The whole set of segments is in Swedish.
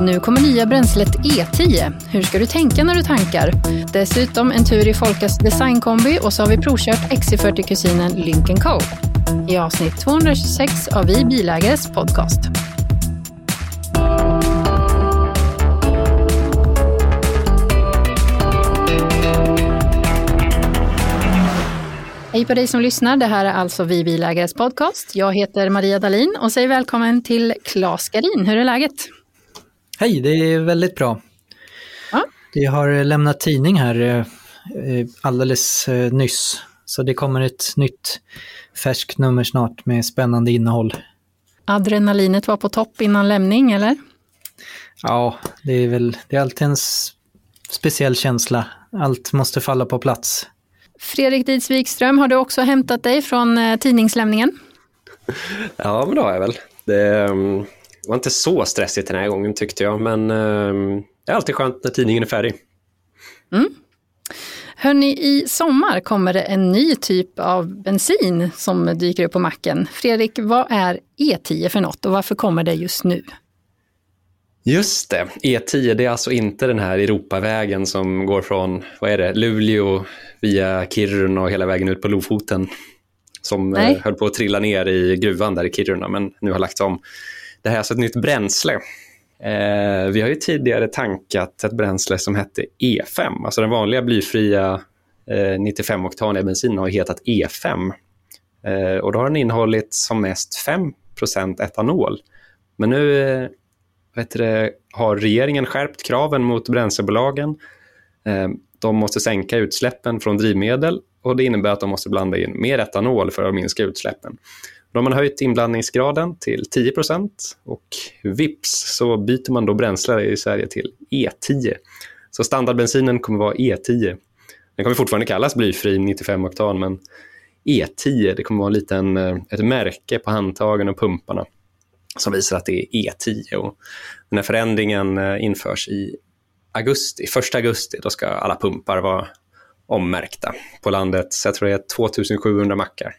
Nu kommer nya bränslet E10. Hur ska du tänka när du tankar? Dessutom en tur i Folkas designkombi och så har vi provkört XC40-kusinen Lincoln Co. I avsnitt 226 av Vi Bilägares podcast. Hej på dig som lyssnar, det här är alltså Vi Bilägares podcast. Jag heter Maria Dahlin och säger välkommen till Claes Garin. Hur är läget? Hej, det är väldigt bra. Ja. Vi har lämnat tidning här alldeles nyss. Så det kommer ett nytt färskt nummer snart med spännande innehåll. Adrenalinet var på topp innan lämning, eller? Ja, det är alltid en speciell känsla. Allt måste falla på plats. Fredrik Didsvikström, har du också hämtat dig från tidningslämningen? Ja, men det har jag väl. Det var inte så stressigt den här gången tyckte jag, men det är alltid skönt när tidningen är färdig. Mm. Hörrni, i sommar kommer det en ny typ av bensin som dyker upp på macken. Fredrik, vad är E10 för något och varför kommer det just nu? Just det, E10, det är alltså inte den här Europavägen som går från, Luleå via Kiruna och hela vägen ut på Lofoten. Som höll på att trilla ner i gruvan där i Kiruna, men nu har lagt om. Det här är alltså ett nytt bränsle. Vi har ju tidigare tankat ett bränsle som hette E5. Alltså den vanliga blyfria 95-oktaniga bensinen har hetat E5. Och då har den innehållit som mest 5% etanol. Men nu... har regeringen skärpt kraven mot bränslebolagen. De måste sänka utsläppen från drivmedel och det innebär att de måste blanda in mer etanol för att minska utsläppen. De har höjt inblandningsgraden till 10% och vips så byter man då bränsle i Sverige till E10. Så standardbensinen kommer vara E10. Den kommer fortfarande kallas blyfri 95-oktan, men E10, det kommer vara ett märke på handtagen och pumparna som visar att det är E10, och den här förändringen införs i augusti. 1 augusti då ska alla pumpar vara ommärkta på landet. Så jag tror det är 2700 mackar.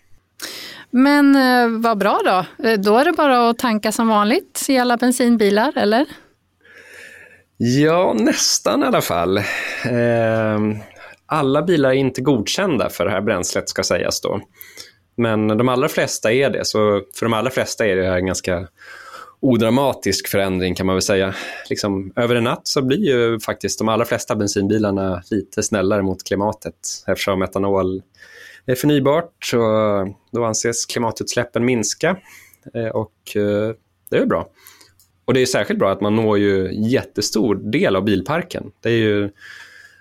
Men vad bra då. Då är det bara att tanka som vanligt i alla bensinbilar, eller? Ja, nästan i alla fall. Alla bilar är inte godkända för det här bränslet ska sägas då. Men de allra flesta är det, så för de allra flesta är det här en ganska odramatisk förändring kan man väl säga. Liksom, över en natt så blir ju faktiskt de allra flesta bensinbilarna lite snällare mot klimatet eftersom etanol är förnybart och då anses klimatutsläppen minska och det är ju bra. Och det är särskilt bra att man når ju jättestor del av bilparken. Det är ju,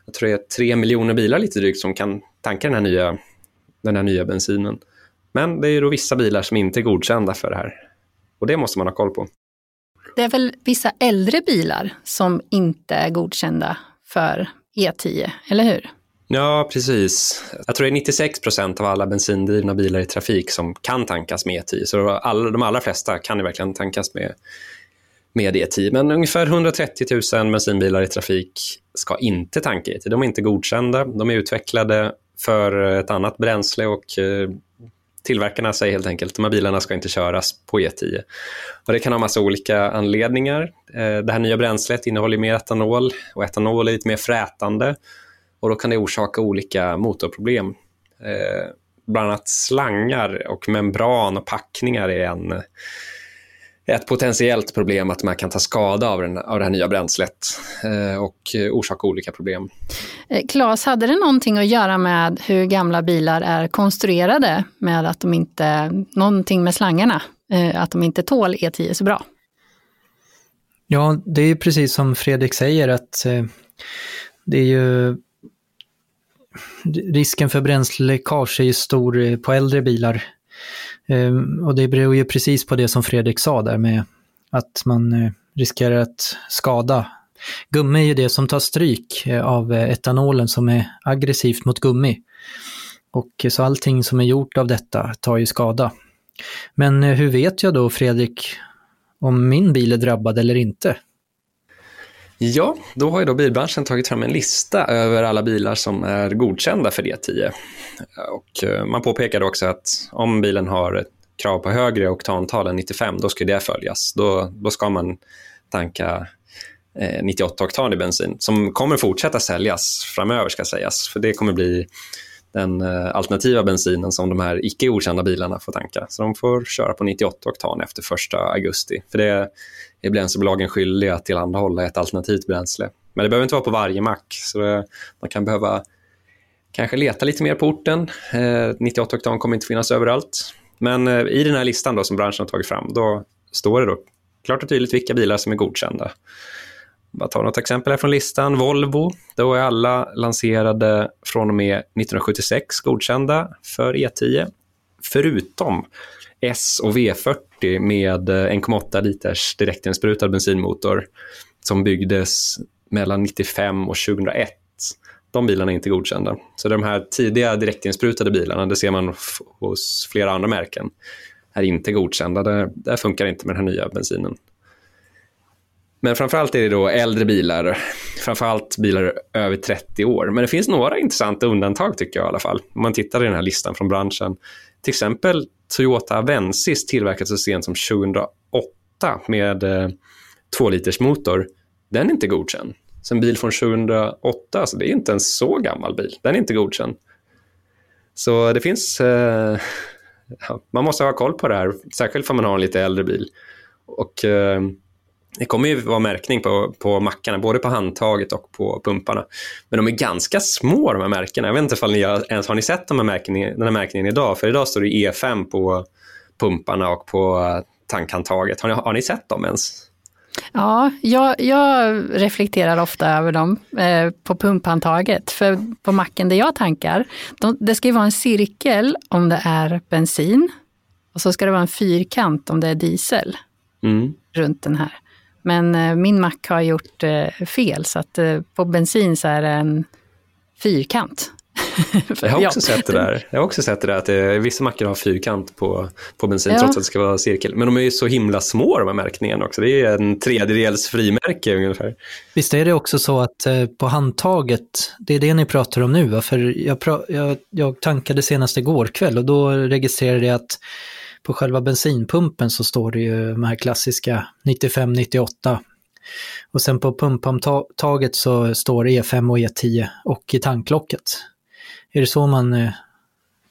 jag tror det är 3 miljoner bilar lite drygt som kan tanka den här nya bensinen. Men det är ju då vissa bilar som inte är godkända för det här. Och det måste man ha koll på. Det är väl vissa äldre bilar som inte är godkända för E10, eller hur? Ja, precis. Jag tror det är 96% av alla bensindrivna bilar i trafik som kan tankas med E10. Så de allra flesta kan ju verkligen tankas med E10. Men ungefär 130 000 bensinbilar i trafik ska inte tanka E10. De är inte godkända. De är utvecklade för ett annat bränsle och... tillverkarna säger helt enkelt att de här bilarna ska inte köras på E10. Och det kan ha massa olika anledningar. Det här nya bränslet innehåller mer etanol och etanol är lite mer frätande och då kan det orsaka olika motorproblem. Bland annat slangar och membran och packningar är ett potentiellt problem att man kan ta skada av det här nya bränslet och orsaka olika problem. Claes, hade det någonting att göra med hur gamla bilar är konstruerade med att de inte, någonting med slangarna, att de inte tål E10 så bra? Ja, det är ju precis som Fredrik säger att det är ju risken för bränsleläckage är ju stor på äldre bilar. Och det beror ju precis på det som Fredrik sa där med att man riskerar att skada. Gummi är ju det som tar stryk av etanolen som är aggressivt mot gummi. Och så allting som är gjort av detta tar ju skada. Men hur vet jag då, Fredrik, om min bil är drabbad eller inte? Ja, då har ju då bilbranschen tagit fram en lista över alla bilar som är godkända för E10. Och man påpekade också att om bilen har krav på högre oktantal än 95, då ska det följas. Då ska man tanka 98-oktanig bensin som kommer fortsätta säljas framöver, ska sägas, för det kommer bli den alternativa bensinen som de här icke-okända bilarna får tanka. Så de får köra på 98-oktan efter 1 augusti. För det är bränslebolagen skyldiga att tillhandahålla ett alternativt bränsle. Men det behöver inte vara på varje mack, så man kan behöva kanske leta lite mer på orten. 98-oktan kommer inte finnas överallt. Men i den här listan då, som branschen har tagit fram, då står det då klart och tydligt vilka bilar som är godkända. Jag tar något exempel här från listan. Volvo, då är alla lanserade från och med 1976 godkända för E10. Förutom S och V40 med 1,8 liters direktinsprutad bensinmotor som byggdes mellan 95 och 2001. De bilarna är inte godkända. Så de här tidiga direktinsprutade bilarna, det ser man hos flera andra märken, är inte godkända. Det funkar inte med den här nya bensinen. Men framförallt är det då äldre bilar, framförallt bilar över 30 år. Men det finns några intressanta undantag, tycker jag i alla fall, om man tittar i den här listan från branschen. Till exempel Toyota Avensis, tillverkad så sent som 2008 med 2-liters motor. Den är inte godkänd. Så en bil från 2008, så det är inte en så gammal bil. Den är inte godkänd. Så det finns... man måste ha koll på det här, särskilt om man har en lite äldre bil. Och... det kommer ju vara märkning på mackarna, både på handtaget och på pumparna. Men de är ganska små, de här märkena. Jag vet inte om ni ens har sett den här märkningen idag. För idag står det E5 på pumparna och på tankhandtaget. Har ni sett dem ens? Ja, jag reflekterar ofta över dem på pumphandtaget. För på macken där jag tankar, det ska ju vara en cirkel om det är bensin. Och så ska det vara en fyrkant om det är diesel runt den här. Men min mack har gjort fel, så att på bensin så är det en fyrkant. Jag har också sett det där. Att vissa mackar har fyrkant på bensin, trots att det ska vara cirkel. Men de är ju så himla små, de här märkningarna också. Det är en 3/3 frimärke ungefär. Visst är det också så att på handtaget, det är det ni pratar om nu, va? För jag tankade senast igår kväll och då registrerade jag att på själva bensinpumpen så står det ju de här klassiska 95-98. Och sen på pumpamtaget så står det E5 och E10 och i tanklocket. Är det så man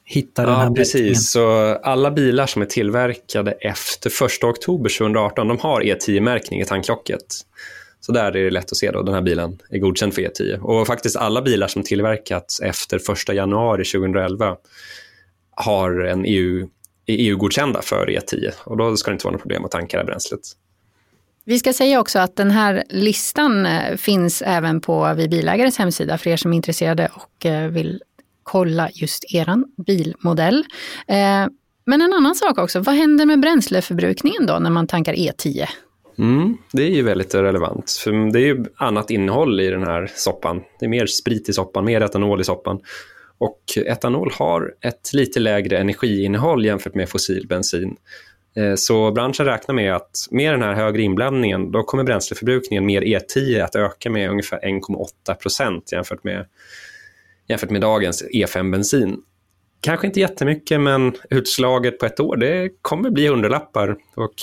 hittar den här märkningen? Ja, precis. Så alla bilar som är tillverkade efter 1 oktober 2018, de har E10-märkning i tanklocket. Så där är det lätt att se då, den här bilen är godkänd för E10. Och faktiskt alla bilar som tillverkats efter 1 januari 2011 har en EU-godkända för E10, och då ska det inte vara något problem att tanka det bränslet. Vi ska säga också att den här listan finns även på Vi Bilägares hemsida för er som är intresserade och vill kolla just eran bilmodell. Men en annan sak också, vad händer med bränsleförbrukningen då när man tankar E10? Det är ju väldigt relevant, för det är ju annat innehåll i den här soppan. Det är mer sprit i soppan, mer etanol i soppan. Och etanol har ett lite lägre energiinnehåll jämfört med fossilbensin. Så branschen räknar med att med den här högre inblandningen, då kommer bränsleförbrukningen med E10 att öka med ungefär 1,8% jämfört med dagens E5-bensin. Kanske inte jättemycket, men utslaget på ett år, det kommer bli hundralappar. Och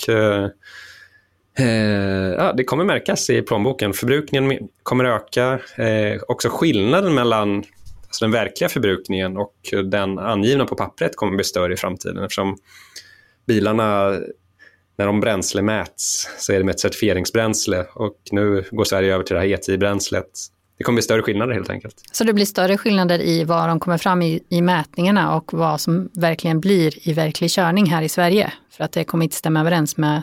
det kommer märkas i plånboken. Förbrukningen kommer öka. Också skillnaden mellan... så den verkliga förbrukningen och den angivna på pappret kommer bli större i framtiden, eftersom bilarna, när de bränsle mäts, så är det med ett certifieringsbränsle, och nu går Sverige över till det här E10-bränslet. Det kommer bli större skillnader helt enkelt. Så det blir större skillnader i vad de kommer fram i mätningarna och vad som verkligen blir i verklig körning här i Sverige, för att det kommer inte stämma överens med...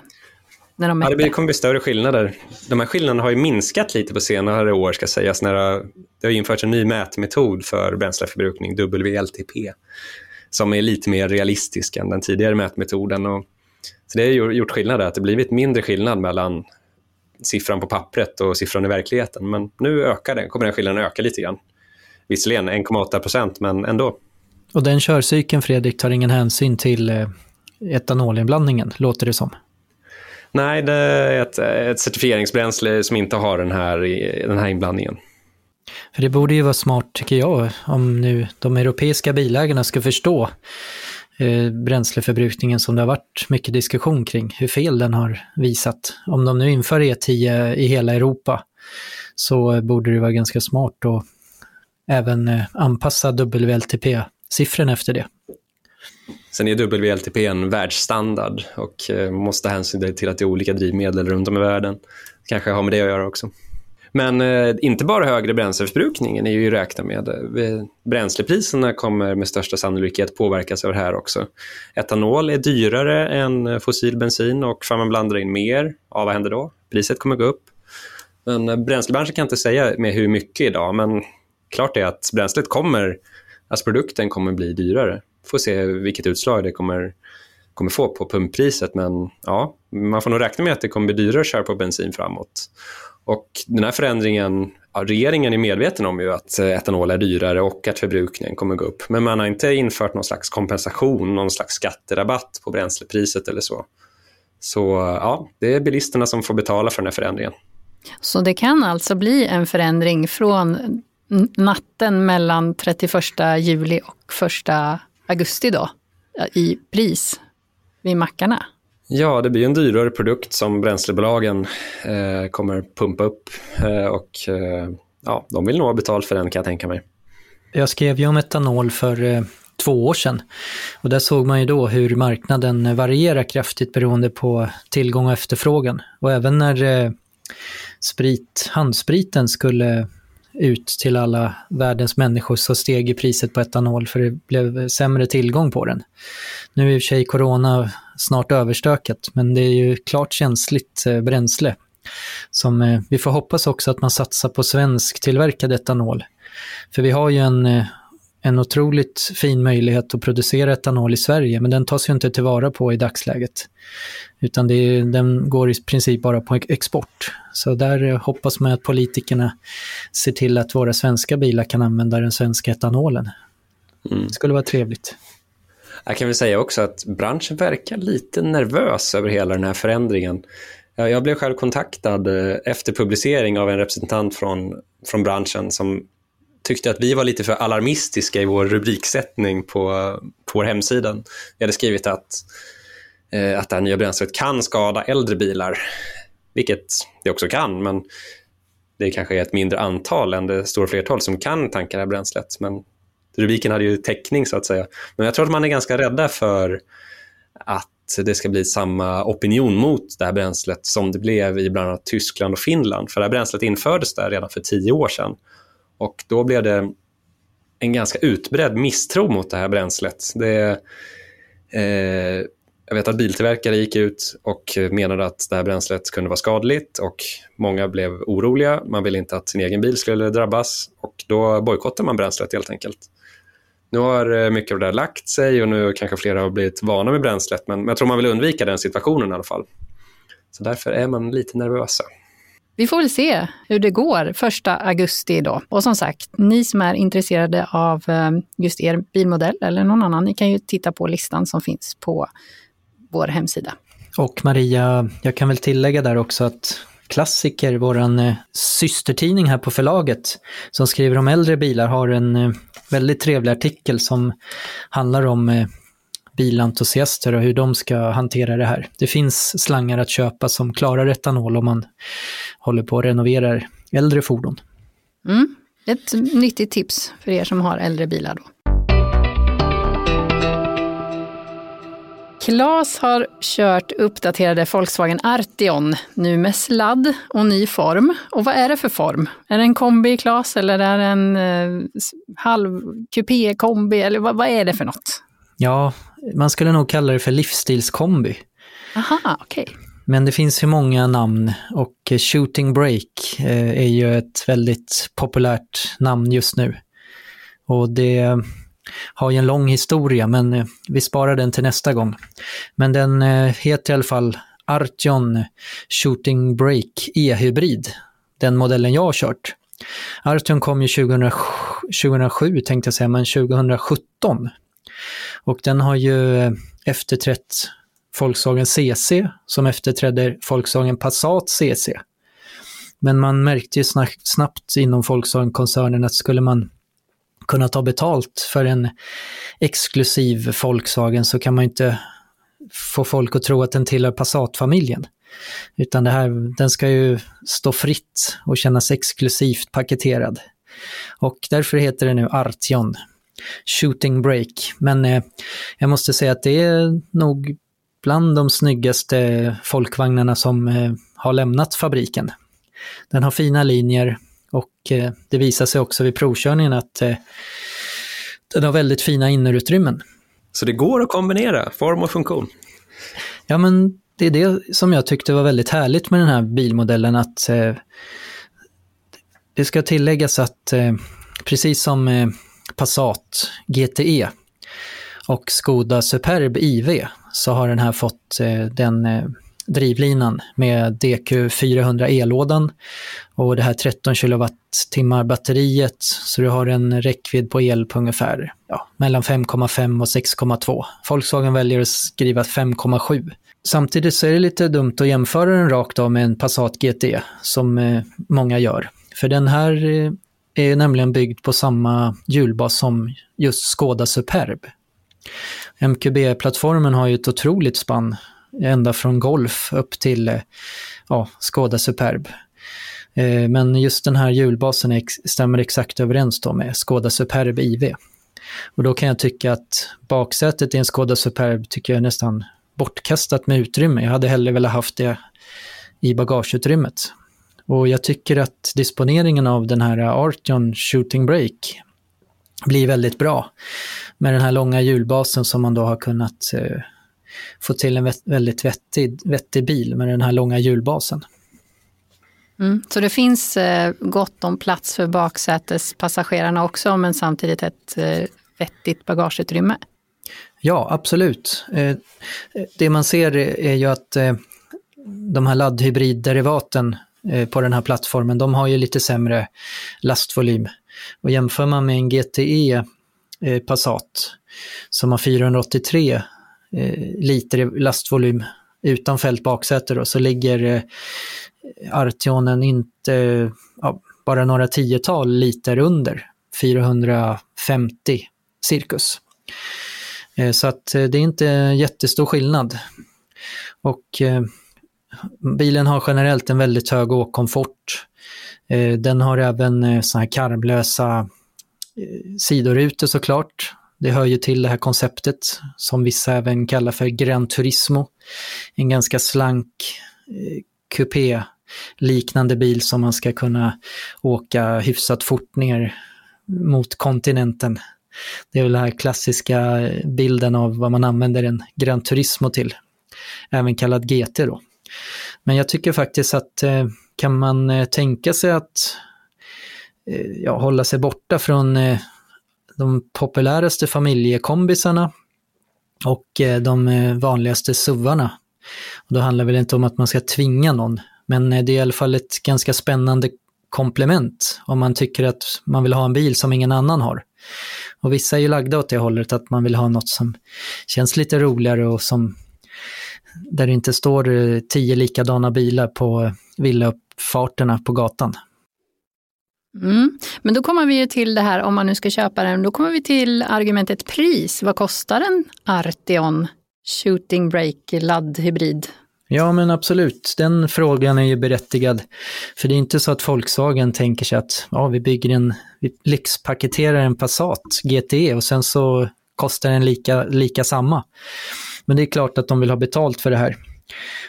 det kommer bli större skillnader. De här skillnaderna har ju minskat lite på senare år, ska sägas, när det har införts en ny mätmetod för bränsleförbrukning, WLTP, som är lite mer realistisk än den tidigare mätmetoden. Så det har gjort skillnader, att det blivit mindre skillnad mellan siffran på pappret och siffran i verkligheten. Men nu kommer den skillnaden öka lite grann. Visserligen 1,8%, men ändå. Och den körcykeln, Fredrik, tar ingen hänsyn till etanolinblandningen, låter det som. Nej, det är ett certifieringsbränsle som inte har den här inblandningen. För det borde ju vara smart, tycker jag, om nu de europeiska bilägarna ska förstå bränsleförbrukningen, som det har varit mycket diskussion kring, hur fel den har visat. Om de nu inför E10 i hela Europa, så borde det vara ganska smart att även anpassa WLTP-siffrorna efter det. Sen är WLTP en världsstandard och måste hänsyn till att det är olika drivmedel runt om i världen. Kanske har med det att göra också. Men inte bara högre bränsleförbrukningen är ju räkna med. Bränslepriserna kommer med största sannolikhet påverkas av det här också. Etanol är dyrare än fossil bensin och om man blandar in mer, ja, vad händer då? Priset kommer gå upp. Men bränslebranschen kan inte säga med hur mycket idag, men klart är att bränslet kommer, alltså produkten kommer bli dyrare. Får se vilket utslag det kommer få på pumppriset, men ja, man får nog räkna med att det kommer bli dyrare att köra på bensin framåt. Och den här förändringen, ja, regeringen är medveten om ju att etanol är dyrare och att förbrukningen kommer gå upp. Men man har inte infört någon slags kompensation, någon slags skatterabatt på bränslepriset eller så. Så ja, det är bilisterna som får betala för den här förändringen. Så det kan alltså bli en förändring från natten mellan 31 juli och 1 augusti då i pris vid mackarna? Ja, det blir en dyrare produkt som bränslebolagen kommer pumpa upp och ja, de vill nog ha betalt för den, kan jag tänka mig. Jag skrev ju om etanol för 2 år sedan och där såg man ju då hur marknaden varierar kraftigt beroende på tillgång och efterfrågan. Och även när handspriten skulle ut till alla världens människor så steg i priset på etanol för det blev sämre tillgång på den. Nu är i och för sig corona snart överstökat, men det är ju klart känsligt bränsle som vi får hoppas också att man satsar på svensk tillverkad etanol. För vi har ju en otroligt fin möjlighet att producera etanol i Sverige, men den tas ju inte tillvara på i dagsläget. Utan den går i princip bara på export. Så där hoppas man att politikerna ser till att våra svenska bilar kan använda den svenska etanolen. Mm. Det skulle vara trevligt. Jag kan väl säga också att branschen verkar lite nervös över hela den här förändringen. Jag blev själv kontaktad efter publicering av en representant från branschen som tyckte att vi var lite för alarmistiska i vår rubriksättning på vår hemsidan. Vi hade skrivit att det här nya bränslet kan skada äldre bilar, vilket det också kan, men det kanske är ett mindre antal än det stora flertal som kan tanka det här bränslet. Men rubriken hade ju täckning så att säga. Men jag tror att man är ganska rädda för att det ska bli samma opinion mot det här bränslet som det blev i bland annat Tyskland och Finland. För det här bränslet infördes där redan för 10 år sedan. Och då blev det en ganska utbredd misstro mot det här bränslet. Jag vet att biltillverkare gick ut och menade att det här bränslet kunde vara skadligt och många blev oroliga. Man ville inte att sin egen bil skulle drabbas och då bojkottade man bränslet helt enkelt. Nu har mycket av det lagt sig och nu kanske flera har blivit vana med bränslet, men jag tror man vill undvika den situationen i alla fall. Så därför är man lite nervösa. Vi får väl se hur det går 1 augusti då. Och som sagt, ni som är intresserade av just er bilmodell eller någon annan, ni kan ju titta på listan som finns på vår hemsida. Och Maria, jag kan väl tillägga där också att Klassiker, våran systertidning här på förlaget som skriver om äldre bilar, har en väldigt trevlig artikel som handlar om bilentusiaster och hur de ska hantera det här. Det finns slangar att köpa som klarar etanol om man håller på att renovera äldre fordon. Mm. Ett nyttigt tips för er som har äldre bilar då. Claes har kört uppdaterade Volkswagen Arteon, nu med sladd och ny form. Och vad är det för form? Är det en kombi, Claes, eller är det en halv-kupé-kombi? Eller vad är det för något? Ja, man skulle nog kalla det för livsstilskombi. Aha, okej. Okay. Men det finns ju många namn och Shooting Brake är ju ett väldigt populärt namn just nu. Och det har ju en lång historia, men vi sparar den till nästa gång. Men den heter i alla fall Arteon Shooting Brake E-hybrid, den modellen jag har kört. Arteon kom ju 2017. Och den har ju efterträtt Volkswagen CC som efterträdde Volkswagen Passat CC. Men man märkte ju snabbt inom Volkswagen-koncernen att skulle man kunna ta betalt för en exklusiv Volkswagen så kan man inte få folk att tro att den tillhör Passat-familjen. Utan det här, den ska ju stå fritt och kännas exklusivt paketerad. Och därför heter det nu Arteon, Shooting Brake. Men jag måste säga att det är nog bland de snyggaste folkvagnarna som har lämnat fabriken. Den har fina linjer och det visar sig också vid provkörningen att den har väldigt fina innerutrymmen. Så det går att kombinera form och funktion? Ja, men det är det som jag tyckte var väldigt härligt med den här bilmodellen, att det ska tilläggas att precis som Passat GTE och Škoda Superb IV så har den här fått den drivlinan med DQ400 E-lådan och det här 13 kWh batteriet, så du har en räckvidd på el på ungefär mellan 5,5 och 6,2. Volkswagen väljer att skriva 5,7. Samtidigt så är det lite dumt att jämföra den rakt av med en Passat GT som många gör. För den här är nämligen byggd på samma hjulbas som just Škoda Superb. MQB-plattformen har ju ett otroligt spann ända från Golf upp till Škoda Superb. Men just den här hjulbasen stämmer exakt överens då med Škoda Superb IV. Och då kan jag tycka att baksätet i en Škoda Superb tycker jag är nästan bortkastat med utrymme. Jag hade hellre velat haft det i bagageutrymmet. Och jag tycker att disponeringen av den här Arteon Shooting Brake blir väldigt bra. Med den här långa hjulbasen som man då har kunnat få till en väldigt vettig bil med den här långa hjulbasen. Mm, så det finns gott om plats för baksätespassagerarna också, men samtidigt ett vettigt bagageutrymme. Ja, absolut. Det man ser är ju att de här laddhybridderivaten på den här plattformen, de har ju lite sämre lastvolym. Och jämför man med en GTE Passat som har 483 liter lastvolym utan fältbaksäte då, så ligger Arteonen inte bara några tiotal liter under 450 cirkus. Så att det är inte jättestor skillnad. Och bilen har generellt en väldigt hög åkkomfort. Den har även såna här karmlösa sidorutor såklart. Det hör ju till det här konceptet som vissa även kallar för Gran Turismo. En ganska slank kupé-liknande bil som man ska kunna åka hyfsat fort ner mot kontinenten. Det är väl den här klassiska bilden av vad man använder en Gran Turismo till. Även kallad GT då. Men jag tycker faktiskt att kan man tänka sig att hålla sig borta från de populäraste familjekombisarna och de vanligaste SUVarna. Och då handlar väl inte om att man ska tvinga någon, men det är i alla fall ett ganska spännande komplement om man tycker att man vill ha en bil som ingen annan har. Och vissa är ju lagda åt det hållet att man vill ha något som känns lite roligare och som där det inte står 10 likadana bilar på villauppfarterna på gatan. Mm. Men då kommer vi ju till det här, om man nu ska köpa den, då kommer vi till argumentet pris. Vad kostar en Arteon Shooting Brake laddhybrid? Ja, men absolut. Den frågan är ju berättigad. För det är inte så att Volkswagen tänker sig att vi lyxpaketerar en Passat GTE och sen så kostar den lika samma. Men det är klart att de vill ha betalt för det här.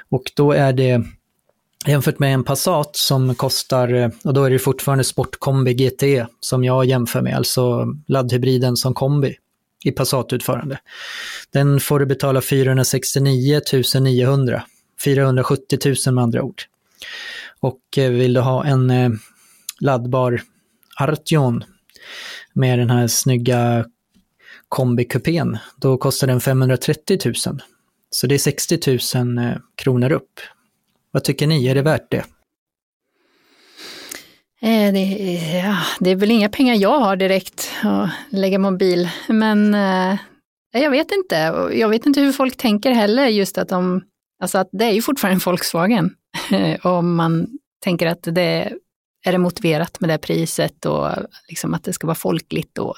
Och då är det jämfört med en Passat som kostar, och då är det fortfarande Sportkombi GTE som jag jämför med, alltså laddhybriden som kombi i Passatutförande. Den får du betala 469 900, 470 000 med andra ord. Och vill du ha en laddbar Arteon med den här snygga kombikupén, då kostar den 530 000. Så det är 60 000 kronor upp. Vad tycker ni? Är det värt det? Det är väl inga pengar jag har direkt att lägga mobil. Men jag vet inte hur folk tänker heller, just att att det är ju fortfarande en Volkswagen. Om man tänker att det är det motiverat med det priset och liksom att det ska vara folkligt. Och,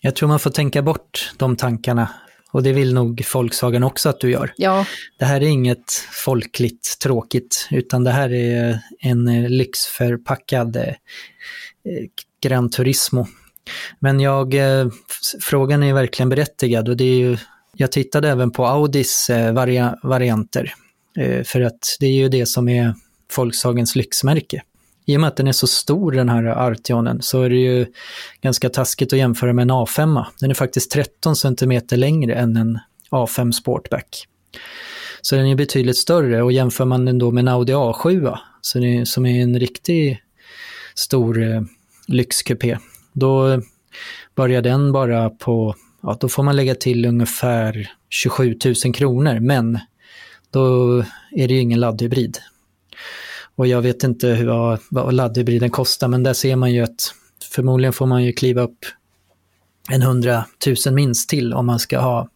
jag tror man får tänka bort de tankarna Och det vill nog Volkswagen också att du gör. Ja. Det här är inget folkligt tråkigt, utan det här är en lyxförpackad Gran Turismo. Men frågan är verkligen berättigad, och det är ju, jag tittade även på Audis varianter, för att det är ju det som är Volkswagens lyxmärke. I och med att den är så stor, den här Arteonen, så är det ju ganska taskigt att jämföra med en A5. Den är faktiskt 13 cm längre än en A5 Sportback. Så den är betydligt större, och jämför man den då med en Audi A7, så det, som är en riktigt stor lyxkupé, då börjar den bara på, ja, då får man lägga till ungefär 27 000 kronor, men då är det ju ingen laddhybrid. Och jag vet inte vad laddhybriden kostar, men där ser man ju att förmodligen får man ju kliva upp 100 000 minst till om man ska ha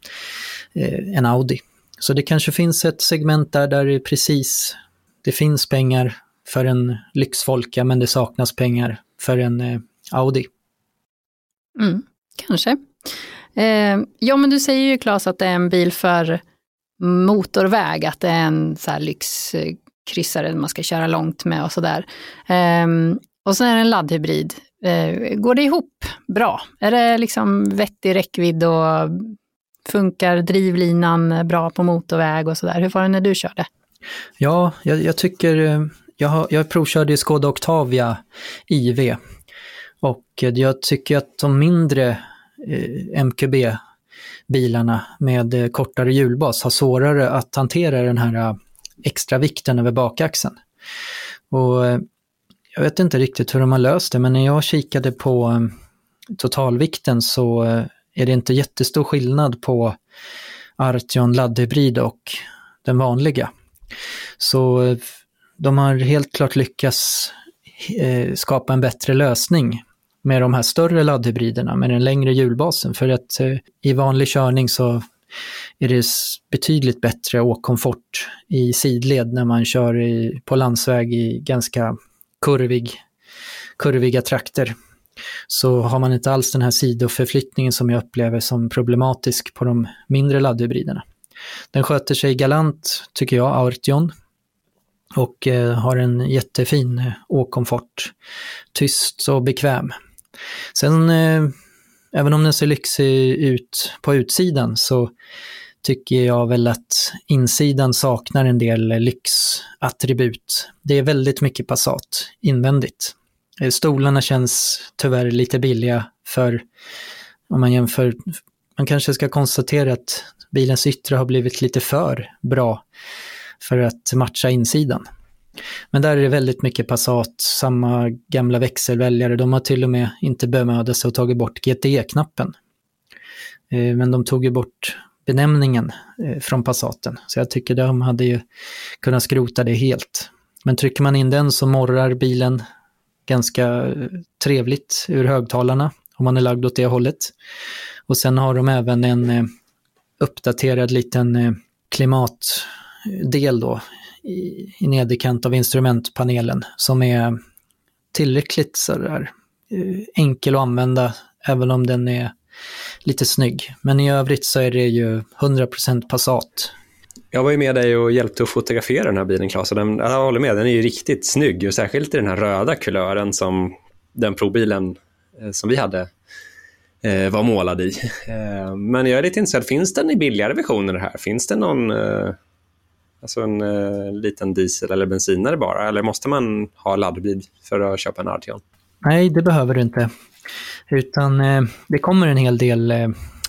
en Audi. Så det kanske finns ett segment där det precis, det finns pengar för en lyxfolka, men det saknas pengar för en Audi. Mm, kanske. Ja, men du säger ju, Claes, att det är en bil för motorväg, att det är en så här lyx kryssare man ska köra långt med och sådär. Och sen är det en laddhybrid. Går det ihop bra? Är det liksom vettig räckvidd och funkar drivlinan bra på motorväg och sådär? Hur var det när du körde? Ja, jag tycker... Jag provkörde i Škoda Octavia IV, och jag tycker att de mindre MQB-bilarna med kortare hjulbas har svårare att hantera den här extra vikten över bakaxeln. Och jag vet inte riktigt hur de har löst det, men när jag kikade på totalvikten så är det inte jättestor skillnad på Arteon laddhybrid och den vanliga. Så de har helt klart lyckats skapa en bättre lösning med de här större laddhybriderna med den längre hjulbasen, för att i vanlig körning så är det betydligt bättre åkkomfort i sidled när man kör på landsväg i ganska kurviga trakter. Så har man inte alls den här sidoförflyttningen som jag upplever som problematisk på de mindre laddhybriderna. Den sköter sig galant, tycker jag, Arteon, och har en jättefin åkkomfort, tyst och bekväm. Sen även om den ser lyxig ut på utsidan, så tycker jag väl att insidan saknar en del lyxattribut. Det är väldigt mycket Passat invändigt. Stolarna känns tyvärr lite billiga, för om man jämför, man kanske ska konstatera att bilens yttre har blivit lite för bra för att matcha insidan. Men där är det väldigt mycket Passat, samma gamla växelväljare. De har till och med inte bemödat sig och tagit bort GTE-knappen. Men de tog ju bort benämningen från Passaten. Så jag tycker de hade ju kunnat skrota det helt. Men trycker man in den så morrar bilen ganska trevligt ur högtalarna, om man är lagd åt det hållet. Och sen har de även en uppdaterad liten klimatdel då i nederkant av instrumentpanelen, som är tillräckligt så där enkel att använda, även om den är lite snygg. Men i övrigt så är det ju 100% Passat. Jag var ju med dig och hjälpte att fotografera den här bilen, Claes, och jag håller med, den är ju riktigt snygg, och särskilt i den här röda kulören som den provbilen som vi hade var målad i. Men jag är lite intresserad, finns den i billigare versioner här? Finns det någon... Alltså en liten diesel eller bensinare bara? Eller måste man ha laddhybrid för att köpa en Arteon? Nej, det behöver du inte. Utan det kommer en hel del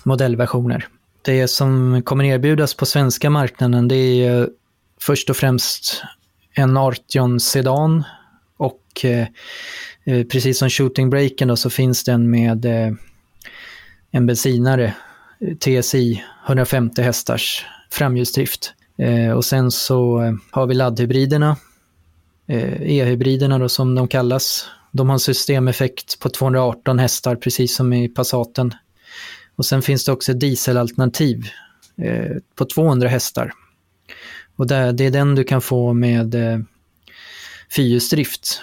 modellversioner. Det som kommer erbjudas på svenska marknaden, det är först och främst en Arteon Sedan. Och precis som Shooting Brake då, så finns den med en bensinare TSI 150 hästars framhjulsdrift. Och sen så har vi laddhybriderna, e-hybriderna då, som de kallas. De har systemeffekt på 218 hästar, precis som i Passaten. Och sen finns det också ett dieselalternativ på 200 hästar. Och det är den du kan få med fyrhjulsdrift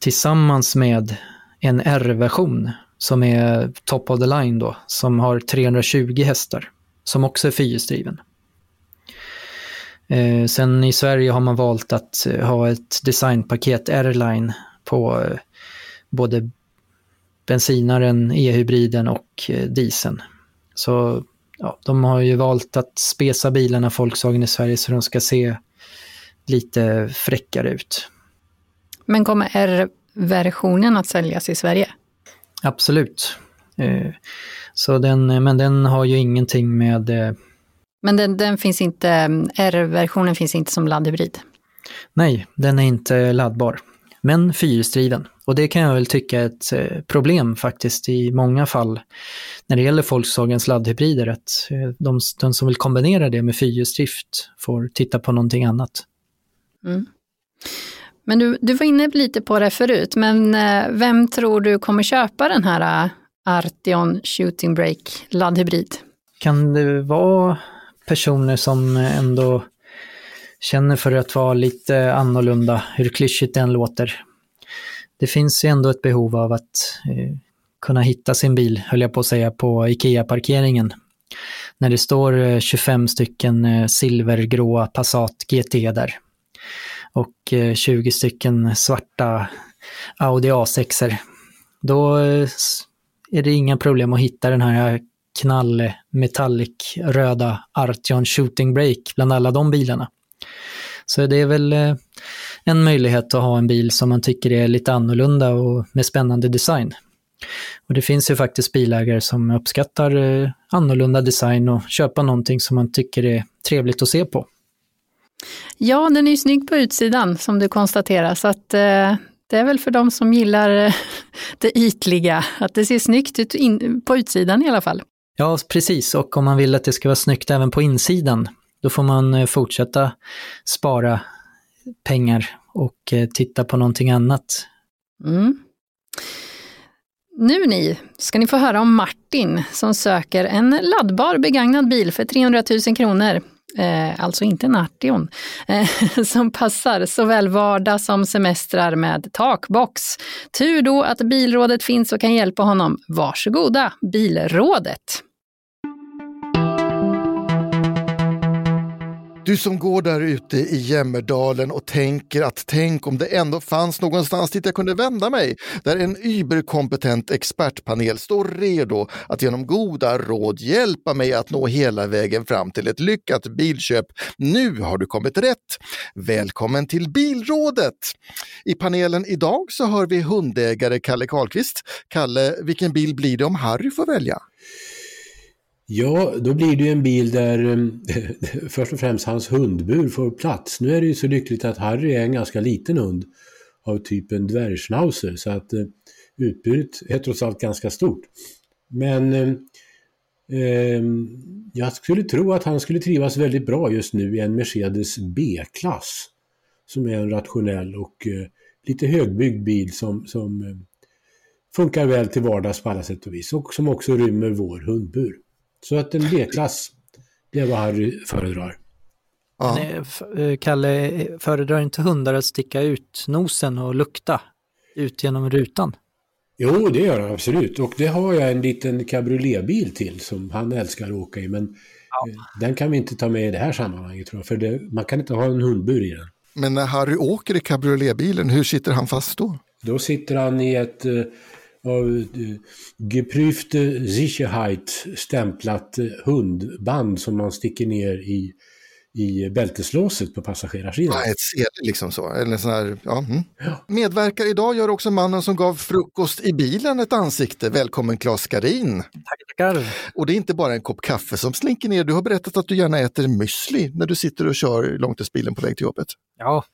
tillsammans med en R-version som är top of the line då, som har 320 hästar, som också är fyrhjulsdriven. Sen i Sverige har man valt att ha ett designpaket R-Line på både bensinaren, e-hybriden och dieseln. Så ja, de har ju valt att spesa bilarna Volkswagen i Sverige så de ska se lite fräckare ut. Men kommer R-versionen att säljas i Sverige? Absolut. Så den har ju ingenting med... Men den finns inte, R-versionen finns inte som laddhybrid? Nej, den är inte laddbar. Men fyrhjulsdriven. Och det kan jag väl tycka är ett problem faktiskt i många fall när det gäller Volkswagens laddhybrider, att de som vill kombinera det med fyrhjulsdrift får titta på någonting annat. Mm. Men du var inne lite på det förut, men vem tror du kommer köpa den här Arteon Shooting Brake laddhybrid? Kan det vara personer som ändå känner för att vara lite annorlunda, hur klyschigt den låter? Det finns ju ändå ett behov av att kunna hitta sin bil, höll jag på att säga, på Ikea-parkeringen. När det står 25 stycken silvergråa Passat GT där och 20 stycken svarta Audi A6-er. Då är det inga problem att hitta den här knallmetallic röda Arteon Shooting Brake bland alla de bilarna. Så det är väl en möjlighet att ha en bil som man tycker är lite annorlunda och med spännande design. Och det finns ju faktiskt bilägare som uppskattar annorlunda design och köpa någonting som man tycker är trevligt att se på. Ja, den är ju snygg på utsidan som du konstaterar, så att det är väl för de som gillar det ytliga, att det ser snyggt ut på utsidan i alla fall. Ja, precis. Och om man vill att det ska vara snyggt även på insidan, då får man fortsätta spara pengar och titta på någonting annat. Mm. Nu ska ni få höra om Martin som söker en laddbar begagnad bil för 300 000 kronor. Alltså inte en Arteon, som passar såväl vardag som semestrar med takbox. Tur då att Bilrådet finns och kan hjälpa honom. Varsågoda, Bilrådet! Du som går där ute i Jämmerdalen och tänker att tänk om det ändå fanns någonstans dit jag kunde vända mig, där en überkompetent expertpanel står redo att genom goda råd hjälpa mig att nå hela vägen fram till ett lyckat bilköp. Nu har du kommit rätt! Välkommen till Bilrådet! I panelen idag så hör vi hundägare Kalle Karlqvist. Kalle, vilken bil blir det om Harry får välja? Ja, då blir det ju en bil där först och främst hans hundbur får plats. Nu är det ju så lyckligt att Harry är en ganska liten hund av typen dvärgschnauzer, så att utbudet är trots allt ganska stort. Men jag skulle tro att han skulle trivas väldigt bra just nu i en Mercedes B-klass, som är en rationell och lite högbyggd bil som funkar väl till vardags på alla sätt och vis, och som också rymmer vår hundbur. Så att en B-klass, det är vad Harry föredrar. Ja. Kalle, föredrar inte hundar att sticka ut nosen och lukta ut genom rutan? Jo, det gör han absolut. Och det har jag en liten cabrioletbil till som han älskar att åka i. Men den kan vi inte ta med i det här sammanhanget, tror jag. För man kan inte ha en hundbur i den. Men när Harry åker i cabrioletbilen, hur sitter han fast då? Då sitter han i ett... av geprüfte Sicherheit stämplat hundband som man sticker ner i bälteslåset på passagerarsidan. Ja, ett CD liksom så. Eller sån här, ja. Mm. Ja. Medverkar idag gör också mannen som gav frukost i bilen ett ansikte. Välkommen Claes Karin. Tackar. Och det är inte bara en kopp kaffe som slinker ner. Du har berättat att du gärna äter müsli när du sitter och kör långtidsbilen på väg till jobbet. Ja.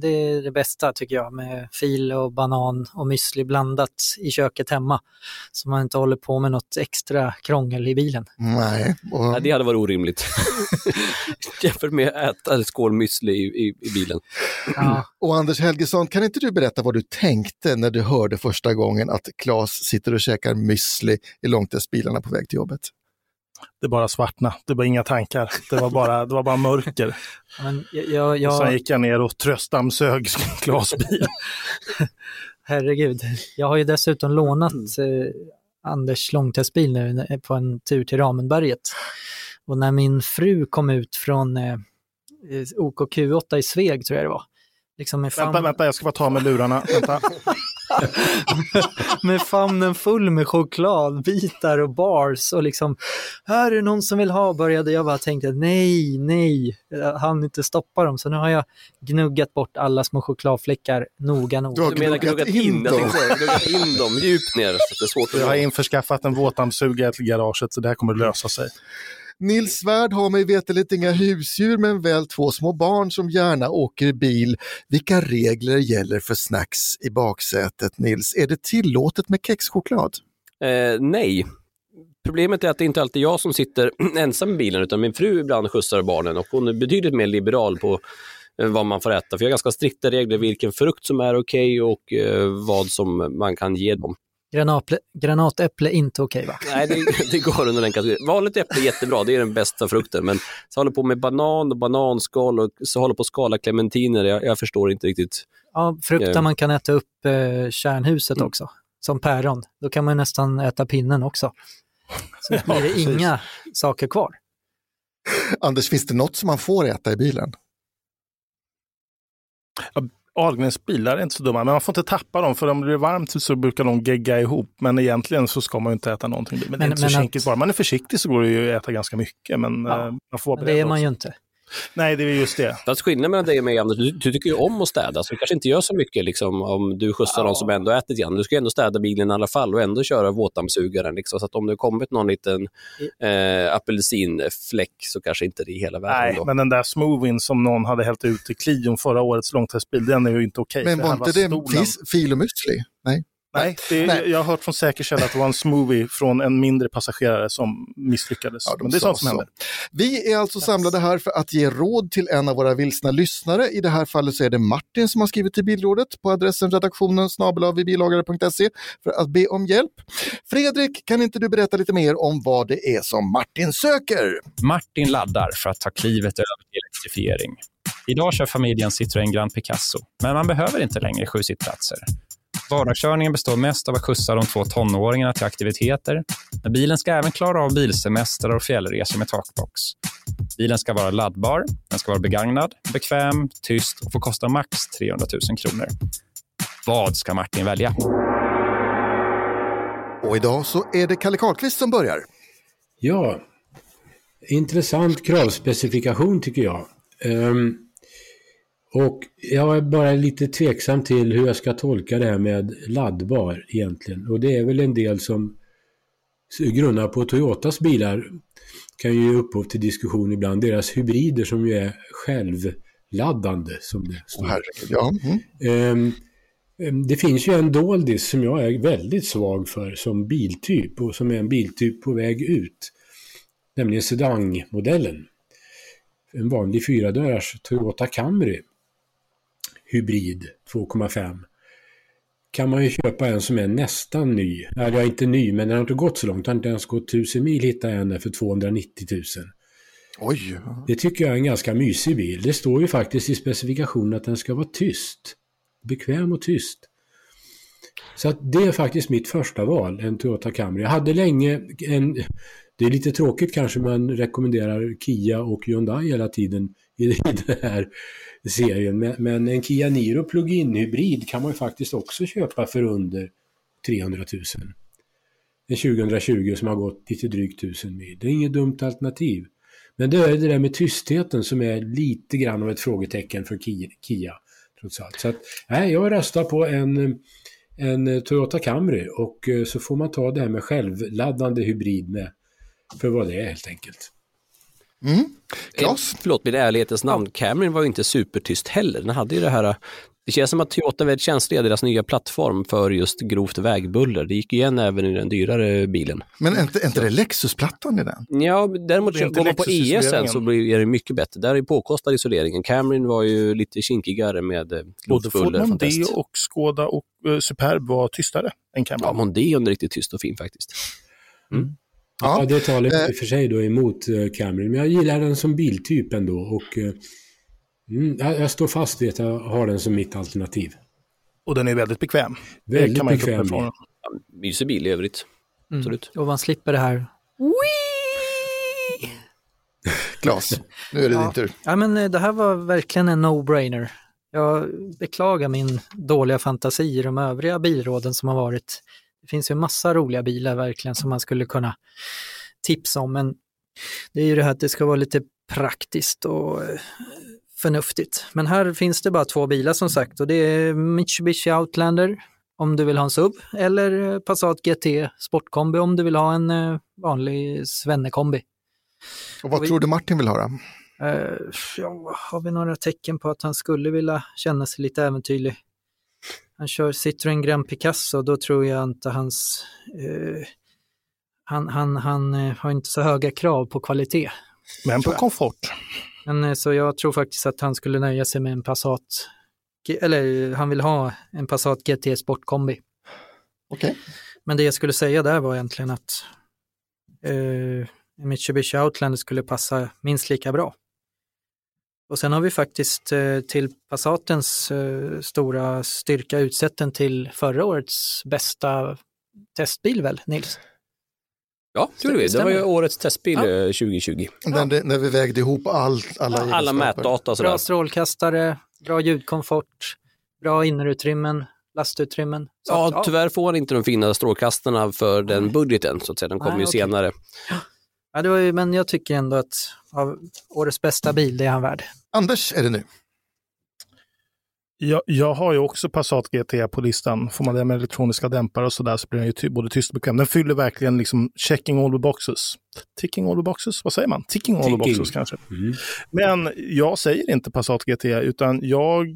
Det är det bästa tycker jag, med fil och banan och müsli blandat i köket hemma. Så man inte håller på med något extra krångel i bilen. Nej, Nej, det hade varit orimligt. Jämfört med att äta en skål müsli i bilen. Ja. Och Anders Helgesson, kan inte du berätta vad du tänkte när du hörde första gången att Claes sitter och käkar müsli i långtidsbilarna på väg till jobbet? Det bara svartna, det var inga tankar, det var bara mörker. Men och sen gick jag ner och tröstdammsög glasbil. Herregud, jag har ju dessutom lånat Anders långtestbil nu på en tur till Ramenberget. Och när min fru kom ut från OKQ8 i Sveg, tror jag det var. Liksom vänta, jag ska bara ta med lurarna. Med famnen full med chokladbitar och bars och liksom, här är någon som vill ha, började jag bara tänkte nej, jag hann inte stoppa dem, så nu har jag gnuggat bort alla små chokladfläckar noga. Du menar gnuggat in dem djupt ner, så det är svårt. Jag har införskaffat en våtdammsugare till garaget, så det här kommer lösa sig. Nils Svärd har mig veteligt inga husdjur, men väl två små barn som gärna åker i bil. Vilka regler gäller för snacks i baksätet, Nils? Är det tillåtet med kexchoklad? Nej. Problemet är att det inte alltid är jag som sitter ensam i bilen, utan min fru ibland skjutsar barnen, och hon är betydligt mer liberal på vad man får äta. För jag har ganska strikta regler vilken frukt som är okej och vad som man kan ge dem. Granatäpple inte okej, va? Nej, det går under den kategorin. Vanligt äpple är jättebra, det är den bästa frukten. Men så håller på med banan och bananskal, och så håller på att skala clementiner. Jag förstår inte riktigt. Ja, fruktar man kan äta upp kärnhuset också, som päron. Då kan man nästan äta pinnen också. Så blir det inga saker kvar. Anders, finns det något som man får äta i bilen? Ja. Ahlgrens bilar är inte så dumma, men man får inte tappa dem, för om det blir varmt så brukar de gegga ihop, men egentligen så ska man ju inte äta någonting. Men det är inte så enkelt, bara man är försiktig så går det ju att äta ganska mycket, men man får vara beredd. Det är man ju inte. Nej, det är just det. Fast skillnaden mellan dig och mig, Anders, du tycker ju om att städa, så du kanske inte gör så mycket liksom, om du skjutsar någon som ändå ätit igen. Du ska ändå städa bilen i alla fall och ändå köra våtdammsugaren liksom, så att om det har kommit någon liten apelsinfläck så kanske inte det är hela världen. Nej, då. Men den där smoothien som någon hade hällt ut i Clion förra årets långtestbil, den är ju inte okej. Men var inte det en filomysli? Nej. Nej, jag har hört från säker källa att det var en smoothie från en mindre passagerare som misslyckades. Ja, men det är sånt som händer. Vi är alltså samlade här för att ge råd till en av våra vilsna lyssnare. I det här fallet så är det Martin som har skrivit till bilrådet på adressen redaktionen@vibilagare.se för att be om hjälp. Fredrik, kan inte du berätta lite mer om vad det är som Martin söker? Martin laddar för att ta klivet över till elektrifiering. Idag kör familjen Citroën Grand Picasso, men man behöver inte längre 7 sittplatser. Vardagskörningen består mest av att skjutsa de 2 tonåringarna till aktiviteter, men bilen ska även klara av bilsemestrar och fjällresor med takbox. Bilen ska vara laddbar, den ska vara begagnad, bekväm, tyst och får kosta max 300 000 kronor. Vad ska Martin välja? Och idag så är det Kalle Karlqvist som börjar. Ja, intressant kravspecifikation tycker jag. Och jag är bara lite tveksam till hur jag ska tolka det här med laddbar egentligen. Och det är väl en del som grundar på Toyotas bilar kan ju upphov till diskussion ibland. Deras hybrider som ju är självladdande som det står. Ja. Det finns ju en doldis som jag är väldigt svag för som biltyp och som är en biltyp på väg ut. Nämligen sedanmodellen. En vanlig 4-dörrars Toyota Camry. Hybrid 2,5 kan man ju köpa en som är nästan ny. Nej, det är inte ny, men den har inte gått så långt. Den har inte ens gått 1000 mil, hittade jag en för 290 000. Oj. Det tycker jag är en ganska mysig bil. Det står ju faktiskt i specifikationen att den ska vara tyst. Bekväm och tyst. Så att det är faktiskt mitt första val, en Toyota Camry. Jag hade länge en, det är lite tråkigt kanske, man rekommenderar Kia och Hyundai hela tiden i den här serien, men en Kia Niro plug-in hybrid kan man ju faktiskt också köpa för under 300 000. En 2020 som har gått lite drygt 1000 mil. Det är inget dumt alternativ. Men det är det där med tystheten som är lite grann av ett frågetecken för Kia trots allt. Så att, nej, jag röstar på en Toyota Camry, och så får man ta det här med självladdande hybrid med för vad det är helt enkelt. Mm. Förlåt, med ärlighetens namn, Camry var ju inte supertyst heller. Den hade ju det här, det känns som att Toyota är väldigt känslig i deras nya plattform för just grovt vägbuller. Det gick igen även i den dyrare bilen. Men inte det Lexus-plattan i den? Ja, däremot går man på IS så blir det mycket bättre. Där är ju påkostad isoleringen. Camryn var ju lite kinkigare med luftbuller. Både Mondeo och Škoda och Superb var tystare än Camry. Ja, Mondeo är riktigt tyst och fin faktiskt. Mm. Ja, det talar i för sig då emot Camry, men jag gillar den som biltyp ändå, och jag står fast vid att jag har den som mitt alternativ. Och den är väldigt bekväm. Väldigt bekväm. Mysig bil i övrigt. absolut. Och man slipper det här. Wee! Klas, nu är det din tur. Ja, men det här var verkligen en no-brainer. Jag beklagar min dåliga fantasi i de övriga bilråden som har varit. Det finns ju en massa roliga bilar verkligen som man skulle kunna tipsa om, men det är ju det här att det ska vara lite praktiskt och förnuftigt. Men här finns det bara två bilar som sagt, och det är Mitsubishi Outlander om du vill ha en sub, eller Passat GT sportkombi om du vill ha en vanlig svennekombi. Och vad tror du Martin vill ha då? Ja, har vi några tecken på att han skulle vilja känna sig lite äventyrlig? Han kör Citroën Grand Picasso, då tror jag inte hans... han har inte så höga krav på kvalitet. Men på komfort. Men, så jag tror faktiskt att han skulle nöja sig med en Passat... Eller han vill ha en Passat GT Sportkombi. Okej. Okay. Men det jag skulle säga där var egentligen att... Mitsubishi Outlander skulle passa minst lika bra. Och sen har vi faktiskt till Passatens stora styrka utsett den till förra årets bästa testbil väl, Nils? Ja, tror vi. Det var ju årets testbil 2020. Ja. När vi vägde ihop alla mätdata. Bra strålkastare, bra ljudkomfort, bra innerutrymmen, lastutrymmen. Så ja, tyvärr får inte de fina strålkastarna för den budgeten, så att säga. Den kommer ju senare. Ja, det var ju, men jag tycker ändå att av årets bästa bil, det är han värd. Anders, är det nu? Jag har ju också Passat GT på listan. Får man det med elektroniska dämpare och sådär, så blir den ju både tyst och bekväm. Den fyller verkligen liksom checking all the boxes. Ticking all the boxes, vad säger man? Ticking all the boxes kanske. Mm. Men jag säger inte Passat GT, utan jag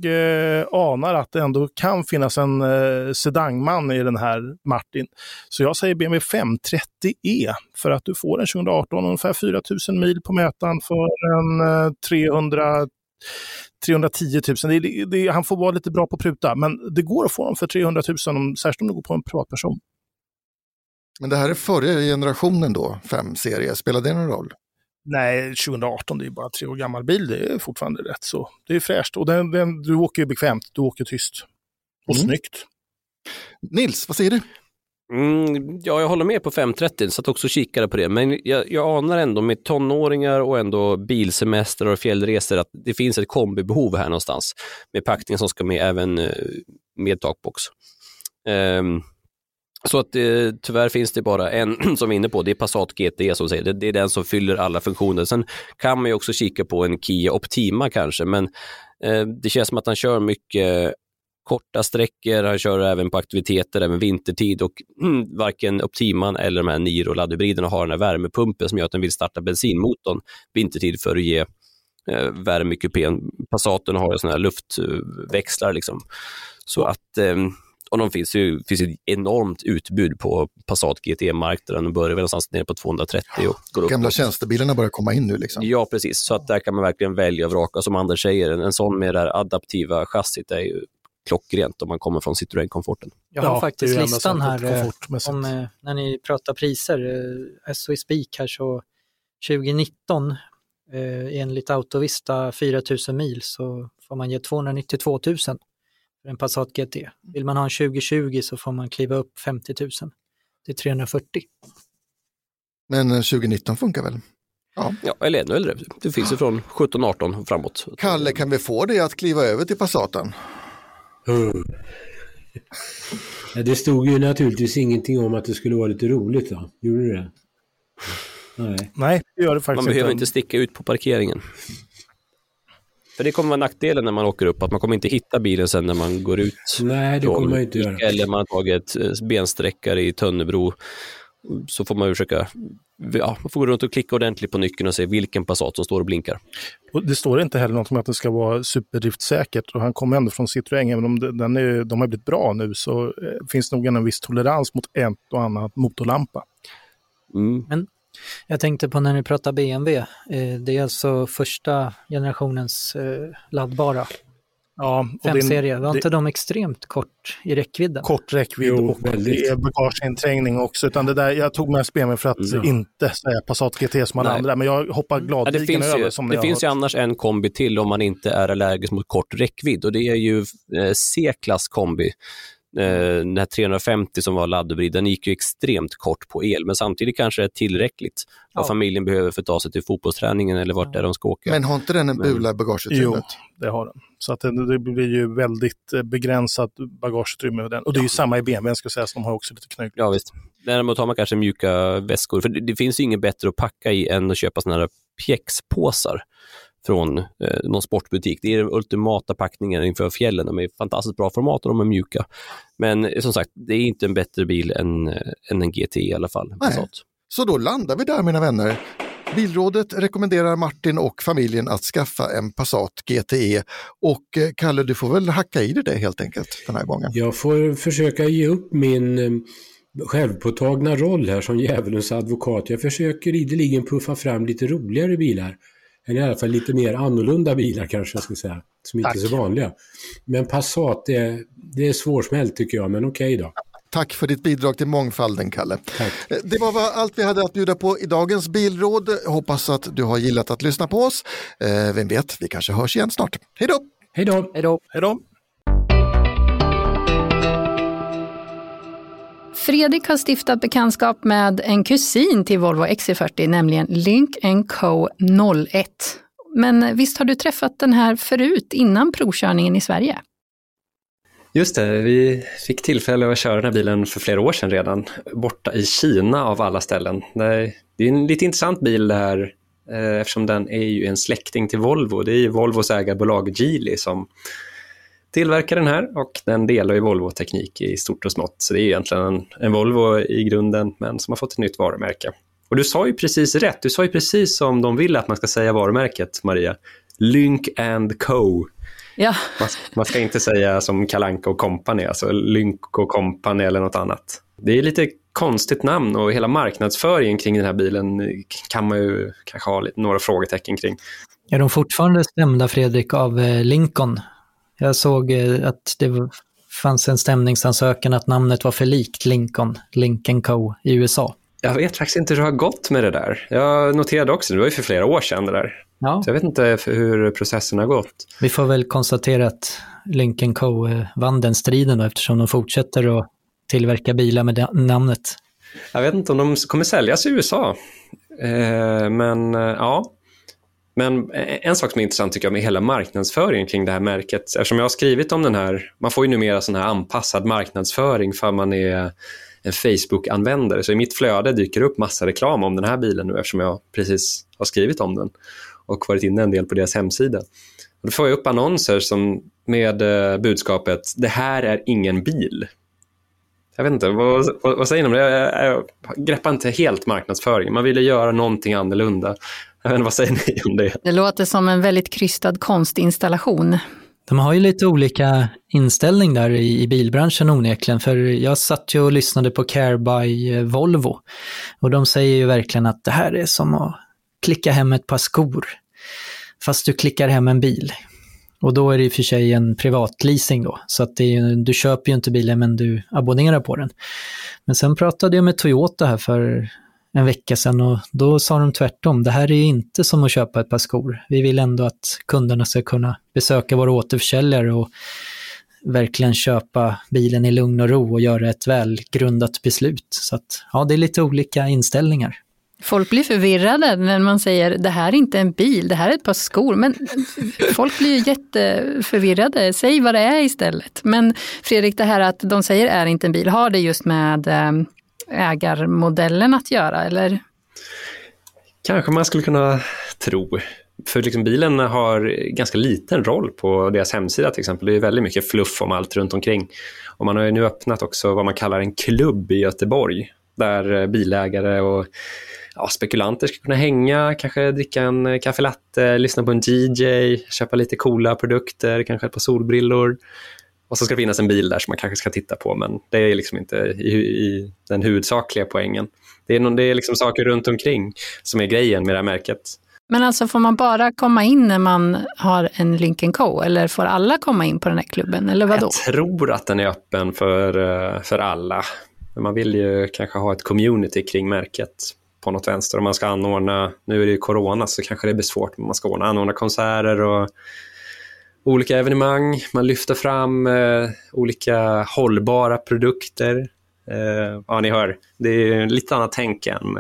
anar att det ändå kan finnas en sedanman i den här Martin. Så jag säger BMW 530e för att du får den 2018, ungefär 4000 mil på mätaren för en 310 000. Han får vara lite bra på pruta, men det går att få dem för 300 000 särskilt om du går på en privatperson. Men det här är förra generationen då, 5-serie. Spelar det någon roll? Nej, 2018, det är ju bara 3 år gammal bil. Det är fortfarande rätt så. Det är fräscht. Och du åker ju bekvämt, du åker tyst. Och snyggt. Nils, vad säger du? Ja, jag håller med på 530, så att också kikade på det. Men jag anar ändå med tonåringar och ändå bilsemester och fjällresor att det finns ett kombibehov här någonstans. Med packningen som ska med, även med takbox. Så att tyvärr finns det bara en som är inne på, det är Passat GT som säger. Det är den som fyller alla funktioner. Sen kan man ju också kika på en Kia Optima kanske, men det känns som att han kör mycket korta sträckor, han kör även på aktiviteter, även vintertid, och varken Optiman eller de här Niro laddhybriderna har den här värmepumpen som gör att den vill starta bensinmotorn vintertid för att ge värme i kupén. Passaten har ju sådana här luftväxlar liksom. Så att, och de finns ett enormt utbud på Passat GT-marknaden. De börjar väl någonstans ner på 230 och går upp. Gamla tjänstebilarna börjar komma in nu liksom. Ja, precis. Så att där kan man verkligen välja och vraka, som Anders säger. En sån med det här adaptiva chassit är ju klockrent om man kommer från Citroën-komforten. Jag har faktiskt listan här om, när ni pratar priser. As we speak här, så 2019 enligt Autovista 4000 mil så får man ge 292 000 för en Passat GT. Vill man ha en 2020 så får man kliva upp 50 000 till 340. Men 2019 funkar väl? Ja, eller ännu äldre. Det finns ju från 17-18 framåt. Kalle, kan vi få dig att kliva över till Passaten? Det stod ju naturligtvis ingenting om att det skulle vara lite roligt då. Gjorde du det? Nej, det gör det faktiskt. Man behöver inte sticka ut på parkeringen. För det kommer vara nackdelen när man åker upp, att man kommer inte hitta bilen sen när man går ut. Nej, det kommer man inte göra. Eller man har tagit bensträckare i Tönnebro, så får man försöka, man får gå runt och klicka ordentligt på nyckeln och se vilken Passat som står och blinkar. Och det står inte heller något om att det ska vara superdriftsäkert, och han kommer ändå från Citroën, även om de har blivit bra nu, så finns nog en viss tolerans mot en och annan motorlampa. Men jag tänkte på när ni pratar BMW, det är alltså första generationens laddbara. Ja, och 5-serie, var inte de extremt kort i räckvidden? Kort räckvidd och det är bagageinträngning också, utan det där, jag tog med BMW för att inte säga Passat GT som alla andra, men jag hoppar gladligen över. Som det finns ju annars en kombi till om man inte är allergisk mot kort räckvidd, och det är ju C-klass kombi. Den här 350 som var laddhybrid, den gick ju extremt kort på el, men samtidigt kanske det är tillräckligt vad familjen behöver för att ta sig till fotbollsträningen eller vart där de ska åka. Men har inte den en bula i bagageutrymmet? Jo, det har den. Så att det blir ju väldigt begränsat bagageutrymme med den. Och det är ju samma i BMW, ska jag säga, som har också lite knögg. Ja, visst. Däremot har man kanske mjuka väskor, för det finns ju inget bättre att packa i än att köpa såna här pjäxpåsar från någon sportbutik. Det är den ultimata packningen inför fjällen. De är fantastiskt bra format och de är mjuka. Men som sagt, det är inte en bättre bil än en GT i alla fall. Nej. Så då landar vi där, mina vänner. Bilrådet rekommenderar Martin och familjen att skaffa en Passat GTE. Och Kalle, du får väl hacka i det helt enkelt den här gången. Jag får försöka ge upp min självpåtagna roll här som djävulens advokat. Jag försöker ideligen puffa fram lite roligare bilar. Eller i alla fall lite mer annorlunda bilar kanske jag ska säga, som inte är så vanliga. Men Passat, det är svårsmält tycker jag, men okej då. Tack för ditt bidrag till mångfalden, Kalle. Tack. Det var allt vi hade att bjuda på i dagens bilråd. Hoppas att du har gillat att lyssna på oss. Vem vet, vi kanske hörs igen snart. Hej då! Hej då! Hej då! Hej då! Fredrik har stiftat bekantskap med en kusin till Volvo XC40, nämligen Link & Co 01. Men visst har du träffat den här förut innan provkörningen i Sverige? Just det, vi fick tillfälle att köra den här bilen för flera år sedan redan, borta i Kina av alla ställen. Det är en lite intressant bil det här, eftersom den är ju en släkting till Volvo. Det är ju Volvos ägarbolag Geely som tillverkar den här, och den delar ju Volvo-teknik i stort och smått. Så det är egentligen en Volvo i grunden, men som har fått ett nytt varumärke. Och du sa ju precis rätt. Du sa ju precis som de vill att man ska säga varumärket, Maria. Lynk & Co. Ja. Man ska inte säga som Kalanka och Company, alltså Lynk och Company eller något annat. Det är lite konstigt namn, och hela marknadsföringen kring den här bilen kan man ju kanske ha några frågetecken kring. Är de fortfarande stämda, Fredrik, av Lincoln? Jag såg att det fanns en stämningsansökan att namnet var för likt Lincoln, Lincoln Co. i USA. Jag vet faktiskt inte hur det har gått med det där. Jag noterade också, det var ju för flera år sedan det där. Ja. Så jag vet inte hur processen har gått. Vi får väl konstatera att Lincoln Co. vann den striden då, eftersom de fortsätter att tillverka bilar med det namnet. Jag vet inte om de kommer säljas i USA. Men ja. Men en sak som är intressant tycker jag med hela marknadsföringen kring det här märket, eftersom jag har skrivit om den här, man får ju numera sån här anpassad marknadsföring för man är en Facebook-användare. Så i mitt flöde dyker upp massa reklam om den här bilen nu, eftersom jag precis har skrivit om den och varit inne en del på deras hemsida. Då får jag upp annonser som med budskapet, det här är ingen bil. Jag vet inte, vad säger ni om det? Jag greppar inte helt marknadsföring. Man ville göra någonting annorlunda. Jag vet inte, vad säger ni om det? Det låter som en väldigt krystad konstinstallation. De har ju lite olika inställning där i bilbranschen onekligen. För jag satt ju och lyssnade på Care by Volvo. Och de säger ju verkligen att det här är som att klicka hem ett par skor. Fast du klickar hem en bil. Och då är det i och för sig en privatleasing då. Så att du köper ju inte bilen, men du abonnerar på den. Men sen pratade jag med Toyota här för en vecka sedan, och då sa de tvärtom. Det här är ju inte som att köpa ett par skor. Vi vill ändå att kunderna ska kunna besöka våra återförsäljare och verkligen köpa bilen i lugn och ro och göra ett välgrundat beslut. Så att, ja, det är lite olika inställningar. Folk blir förvirrade när man säger det här är inte en bil, det här är ett par skor. Men folk blir ju jätteförvirrade. Säg vad det är istället. Men Fredrik, det här att de säger är inte en bil, har det just med ägarmodellen att göra, eller? Kanske man skulle kunna tro. För liksom bilen har ganska liten roll på deras hemsida till exempel. Det är väldigt mycket fluff om allt runt omkring. Och man har ju nu öppnat också vad man kallar en klubb i Göteborg, där bilägare och spekulanter ska kunna hänga, kanske dricka en kaffelatte, lyssna på en DJ, köpa lite coola produkter, kanske ett par solbrillor. Och så ska det finnas en bil där som man kanske ska titta på, men det är liksom inte i den huvudsakliga poängen. Det är liksom saker runt omkring som är grejen med det här märket. Men alltså, får man bara komma in när man har en Lincoln Co, eller får alla komma in på den här klubben, eller vadå? Jag tror att den är öppen för alla. Men man vill ju kanske ha ett community kring märket på något vänster. Om man ska anordna, nu är det ju corona så kanske det blir svårt, men man ska anordna konserter och olika evenemang. Man lyfter fram olika hållbara produkter. Ja, ni hör. Det är lite annat tänk än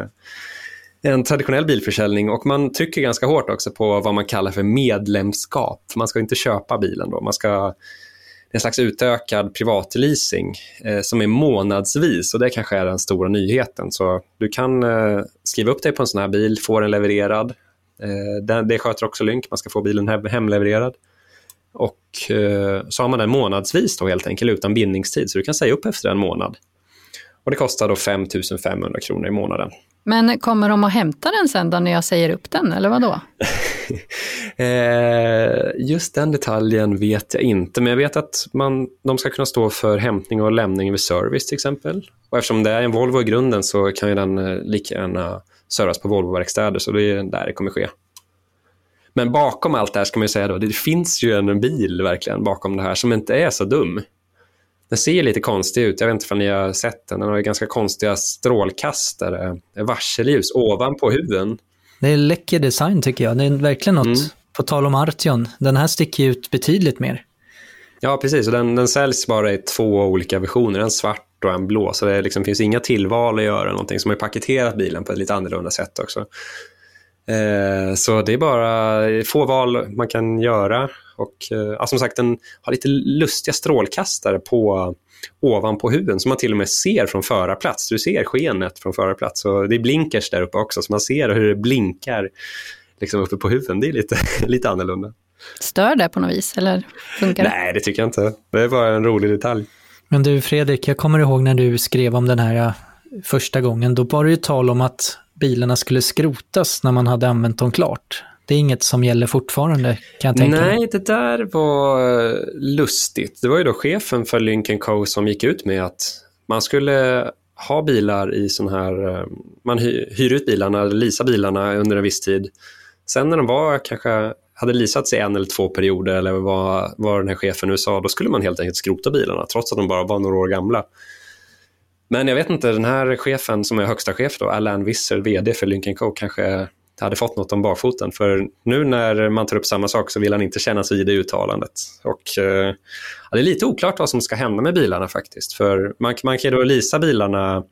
en traditionell bilförsäljning, och man trycker ganska hårt också på vad man kallar för medlemskap. Man ska inte köpa bilen då, man ska en slags utökad privatleasing som är månadsvis, och det kanske är den stora nyheten. Så du kan skriva upp dig på en sån här bil, få den levererad. Det sköter också Lynk, man ska få bilen hemlevererad. Och så har man den månadsvis då helt enkelt utan bindningstid, så du kan säga upp efter en månad. Och det kostar då 5 500 kronor i månaden. Men kommer de att hämta den sen då när jag säger upp den, eller vad då? Just den detaljen vet jag inte. Men jag vet att de ska kunna stå för hämtning och lämning vid service till exempel. Och eftersom det är en Volvo i grunden så kan ju den lika gärna servas på Volvo-verkstäder. Så det är där det kommer ske. Men bakom allt det här ska man ju säga då, det finns ju en bil verkligen bakom det här som inte är så dum. Den ser lite konstig ut, jag vet inte om ni har sett den. Den har ju ganska konstiga strålkastare, varselljus ovanpå huden. Det är läcker design tycker jag, det är verkligen något. På tal om Arteon, den här sticker ut betydligt mer. Ja precis, och den säljs bara i två olika versioner, en svart och en blå. Så det liksom finns inga tillval att göra någonting, som har paketerat bilen på ett lite annorlunda sätt också. Så det är bara få val man kan göra. Och som sagt, den har lite lustiga strålkastare ovanpå huden som man till och med ser från förarplats. Du ser skenet från förarplats, och det är blinkers där uppe också, så man ser hur det blinkar liksom uppe på huden. Det är lite annorlunda. Stör det på något vis, eller funkar det? Nej, det tycker jag inte. Det är bara en rolig detalj. Men du Fredrik, jag kommer ihåg när du skrev om den här första gången, då var det ju tal om att bilarna skulle skrotas när man hade använt dem klart. Det är inget som gäller fortfarande, kan jag tänka mig. Nej, det där var lustigt. Det var ju då chefen för Lincoln Co som gick ut med att man skulle ha bilar i sån här... Man hyr ut bilarna, leasar bilarna under en viss tid. Sen när de kanske hade leasats i en eller två perioder, eller vad den här chefen nu sa, då skulle man helt enkelt skrota bilarna, trots att de bara var några år gamla. Men jag vet inte, den här chefen som är högsta chef då, Alan Visser, vd för Lincoln Co, kanske hade fått något om bakfoten. För nu när man tar upp samma sak så vill han inte kännas vid det uttalandet. Och det är lite oklart vad som ska hända med bilarna faktiskt. För man kan ju då leasa bilarna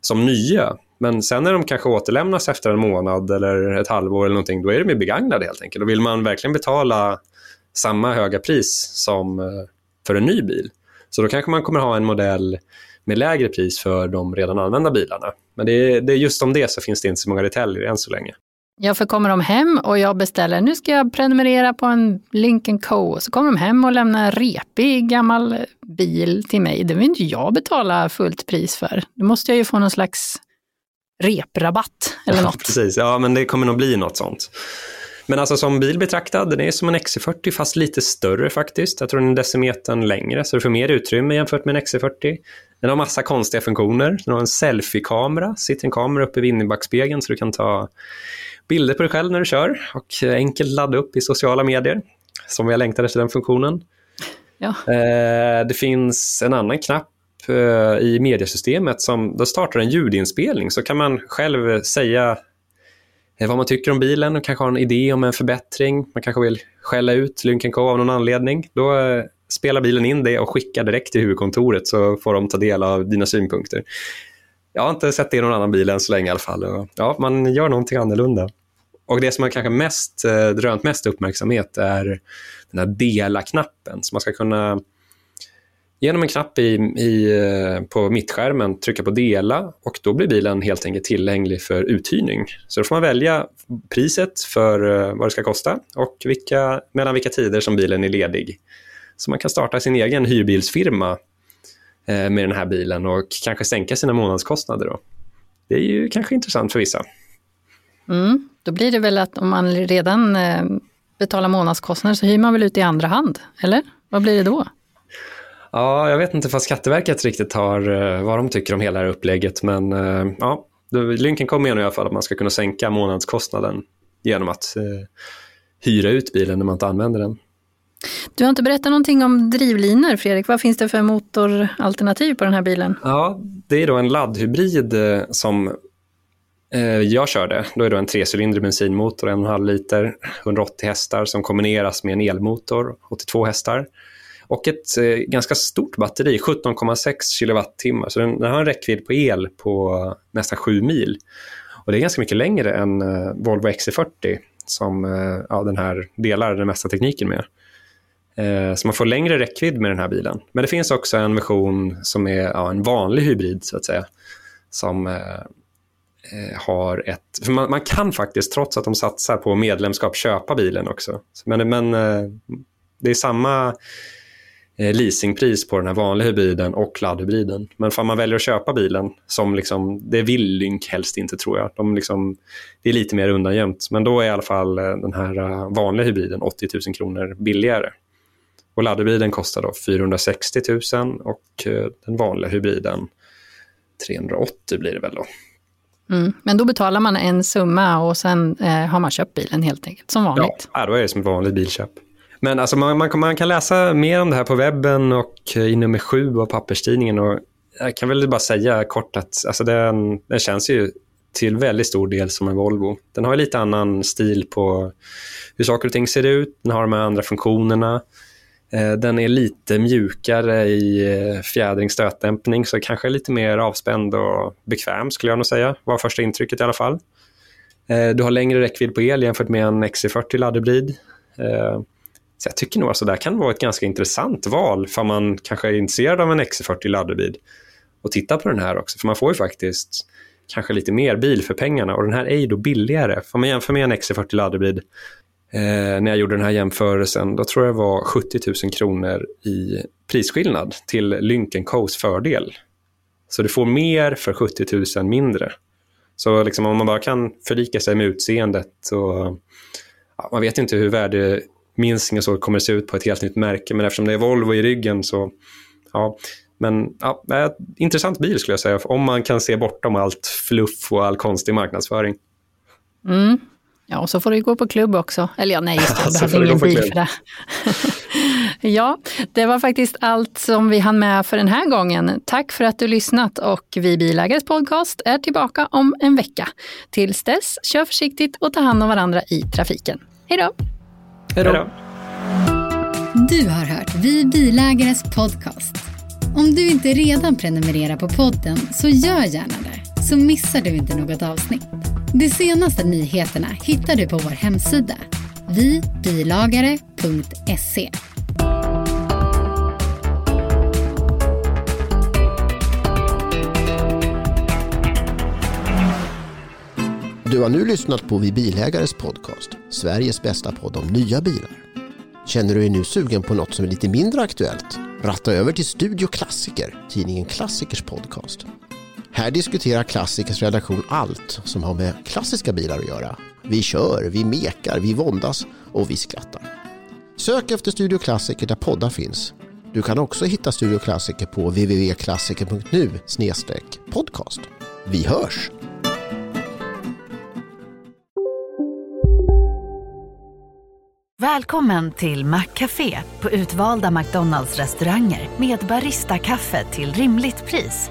som nya. Men sen när de kanske återlämnas efter en månad eller ett halvår eller någonting, då är de ju begagnade helt enkelt. Och vill man verkligen betala samma höga pris som för en ny bil, så då kanske man kommer ha en modell med lägre pris för de redan använda bilarna. Men det är just om det så finns det inte så många detaljer än så länge. Ja, för kommer de hem och jag beställer, nu ska jag prenumerera på en Lincoln Co, så kommer de hem och lämnar en repig gammal bil till mig. Det vill inte jag betala fullt pris för. Då måste jag ju få någon slags reprabatt eller något. Ja, precis, ja men det kommer nog bli något sånt. Men alltså som bil betraktad, den är som en XC40 fast lite större faktiskt. Jag tror den är decimetern längre, så du får mer utrymme jämfört med en XC40. Den har massa konstiga funktioner. Den har en selfie-kamera, sitter en kamera uppe vid innebackspegeln så du kan ta bilder på dig själv när du kör och enkelt ladda upp i sociala medier, som jag längtar efter den funktionen. Ja. Det finns en annan knapp i mediesystemet som då startar en ljudinspelning, så kan man själv säga vad man tycker om bilen och kanske har en idé om en förbättring. Man kanske vill skälla ut Lincoln Co av någon anledning. Då spelar bilen in det och skickar direkt till huvudkontoret, så får de ta del av dina synpunkter. Jag har inte sett det i någon annan bil än så länge i alla fall. Ja, man gör någonting annorlunda. Och det som har kanske drönt mest uppmärksamhet är den här dela-knappen. Så man ska kunna genom en knapp på mittskärmen trycka på dela, och då blir bilen helt enkelt tillgänglig för uthyrning. Så då får man välja priset för vad det ska kosta och mellan vilka tider som bilen är ledig. Så man kan starta sin egen hyrbilsfirma med den här bilen och kanske sänka sina månadskostnader då. Det är ju kanske intressant för vissa. Mm, då blir det väl att om man redan betalar månadskostnader så hyr man väl ut i andra hand, eller? Vad blir det då? Ja, jag vet inte vad Skatteverket riktigt vad de tycker om hela det här upplägget, men ja, Lincoln Co i alla fall att man ska kunna sänka månadskostnaden genom att hyra ut bilen när man inte använder den. Du har inte berättat någonting om drivlinor, Fredrik. Vad finns det för motoralternativ på den här bilen? Ja, det är då en laddhybrid som Jag körde. Då är det en 3-cylindrig bensinmotor, 1,5 liter, 180 hästar som kombineras med en elmotor, 82 hästar. Och ett ganska stort batteri, 17,6 kilowattimmar. Så den har en räckvidd på el på nästan 7 mil. Och det är ganska mycket längre än Volvo XC40 som den här delar den mesta tekniken med. Så man får längre räckvidd med den här bilen. Men det finns också en version som är en vanlig hybrid så att säga. Som har ett... För man kan faktiskt, trots att de satsar på medlemskap, köpa bilen också. Men det är samma leasingpris på den här vanliga hybriden och laddhybriden. Men om man väljer att köpa bilen, som liksom, det vill Lynk helst inte tror jag. Det är lite mer undangömt. Men då är i alla fall den här vanliga hybriden 80 000 kronor billigare. Och laddhybriden kostar då 460 000 och den vanliga hybriden 380 blir det väl då. Mm. Men då betalar man en summa och sen har man köpt bilen helt enkelt, som vanligt. Ja, då är det som ett vanligt bilköp. Men alltså man kan läsa mer om det här på webben och i nummer 7 av papperstidningen. Och jag kan väl bara säga kort att alltså den känns ju till väldigt stor del som en Volvo. Den har lite annan stil på hur saker och ting ser ut. Den har de här andra funktionerna. Den är lite mjukare i fjädringsstötdämpning, så kanske lite mer avspänd och bekväm skulle jag nog säga. Var första intrycket i alla fall. Du har längre räckvidd på el jämfört med en XC40 laddhybrid. Så jag tycker nog att det kan vara ett ganska intressant val för man kanske är intresserad av en XC40 laddhybrid och titta på den här också. För man får ju faktiskt kanske lite mer bil för pengarna, och den här är ju då billigare. För man jämför med en XC40 laddhybrid, när jag gjorde den här jämförelsen, då tror jag det var 70 000 kronor i prisskillnad till Lincoln Co's fördel. Så du får mer för 70 000 mindre. Så liksom, om man bara kan förlika sig med utseendet och man vet inte hur värdeminskning och så kommer det se ut på ett helt nytt märke, men eftersom det är Volvo i ryggen så intressant bil skulle jag säga, om man kan se bortom allt fluff och all konstig marknadsföring. Mm. Ja, och så får du gå på klubb också. Eller nej, just det, ingen bil för det. Ja, det var faktiskt allt som vi hann med för den här gången. Tack för att du lyssnat, och Vi Bilägares podcast är tillbaka om en vecka. Tills dess, kör försiktigt och ta hand om varandra i trafiken. Hej då! Hej då! Du har hört Vi Bilägares podcast. Om du inte redan prenumererar på podden så gör gärna det, så missar du inte något avsnitt. De senaste nyheterna hittar du på vår hemsida vibilagare.se. Du har nu lyssnat på Vi Bilägares podcast, Sveriges bästa podd om nya bilar. Känner du dig nu sugen på något som är lite mindre aktuellt? Ratta över till Studio Klassiker, tidningen Klassikers podcast. Här diskuterar Klassikers redaktion allt som har med klassiska bilar att göra. Vi kör, vi mekar, vi våndas och vi skrattar. Sök efter Studio Klassiker där poddar finns. Du kan också hitta Studio Klassiker på www.klassiker.nu/podcast. Vi hörs! Välkommen till McCafé på utvalda McDonalds-restauranger med barista-kaffe till rimligt pris.